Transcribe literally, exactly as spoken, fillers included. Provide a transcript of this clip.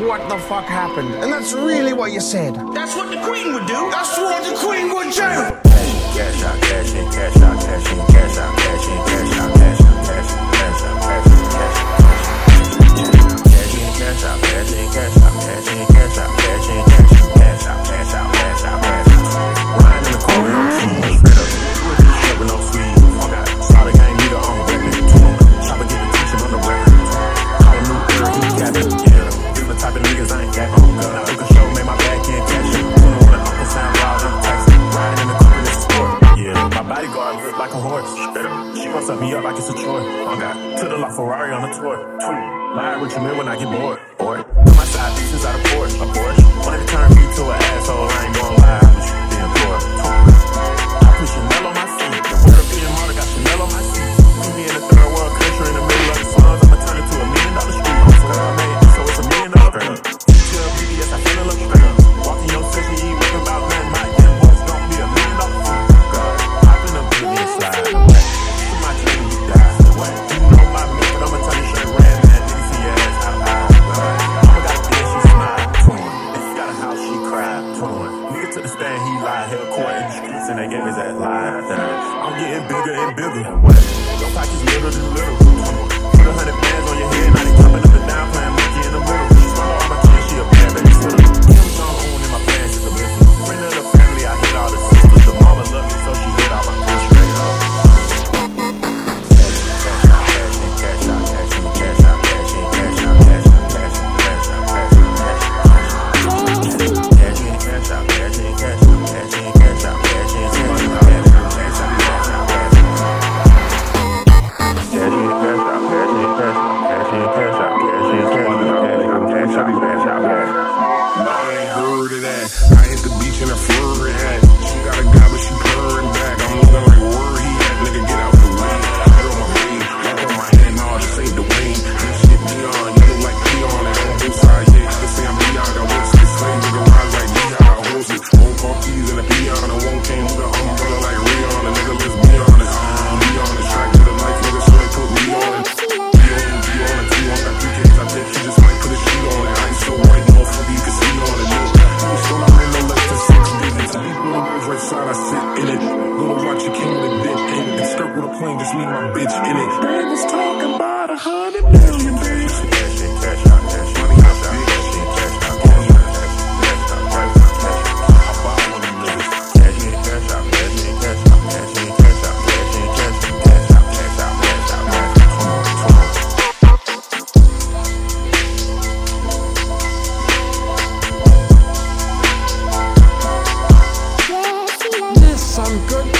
What the fuck happened? And that's really what you said. That's what the Queen would do. That's what the Queen would do. Cash out, cash in, cash out, cash in, cash out, cash in, cash out, cash out, cash out, cash out, cash out, cash in, cash out, cash in, cash out, cash in, cash out, cash out, cash out, cash out. Riding in the corner, I'm shooting, better. Stepping on speed, I got solid gang leader on the weapon. Try to get the teaching on the weapon. Call a new girl, he got it, yeah. The type of niggas I ain't got on good. I took a show, made my back end cash. When I want Uncle Sam Wild, I'm texting. Riding in the coupe, it's a sport. Yeah, my bodyguard look like a horse. She gon' set me up like it's a chore. I got to the La Ferrari on the tour. Lie with your man when I get bored. Bored. My side pieces out of port. A Porsche. Wanted to turn me to an asshole. I ain't gon' lie. I'm just being poor. I put Chanel on my feet. The European model got Chanel on my seat. Put me in a third world country in the middle of the slums. I'ma turn it to a million dollar street. I'm scared, man. Some good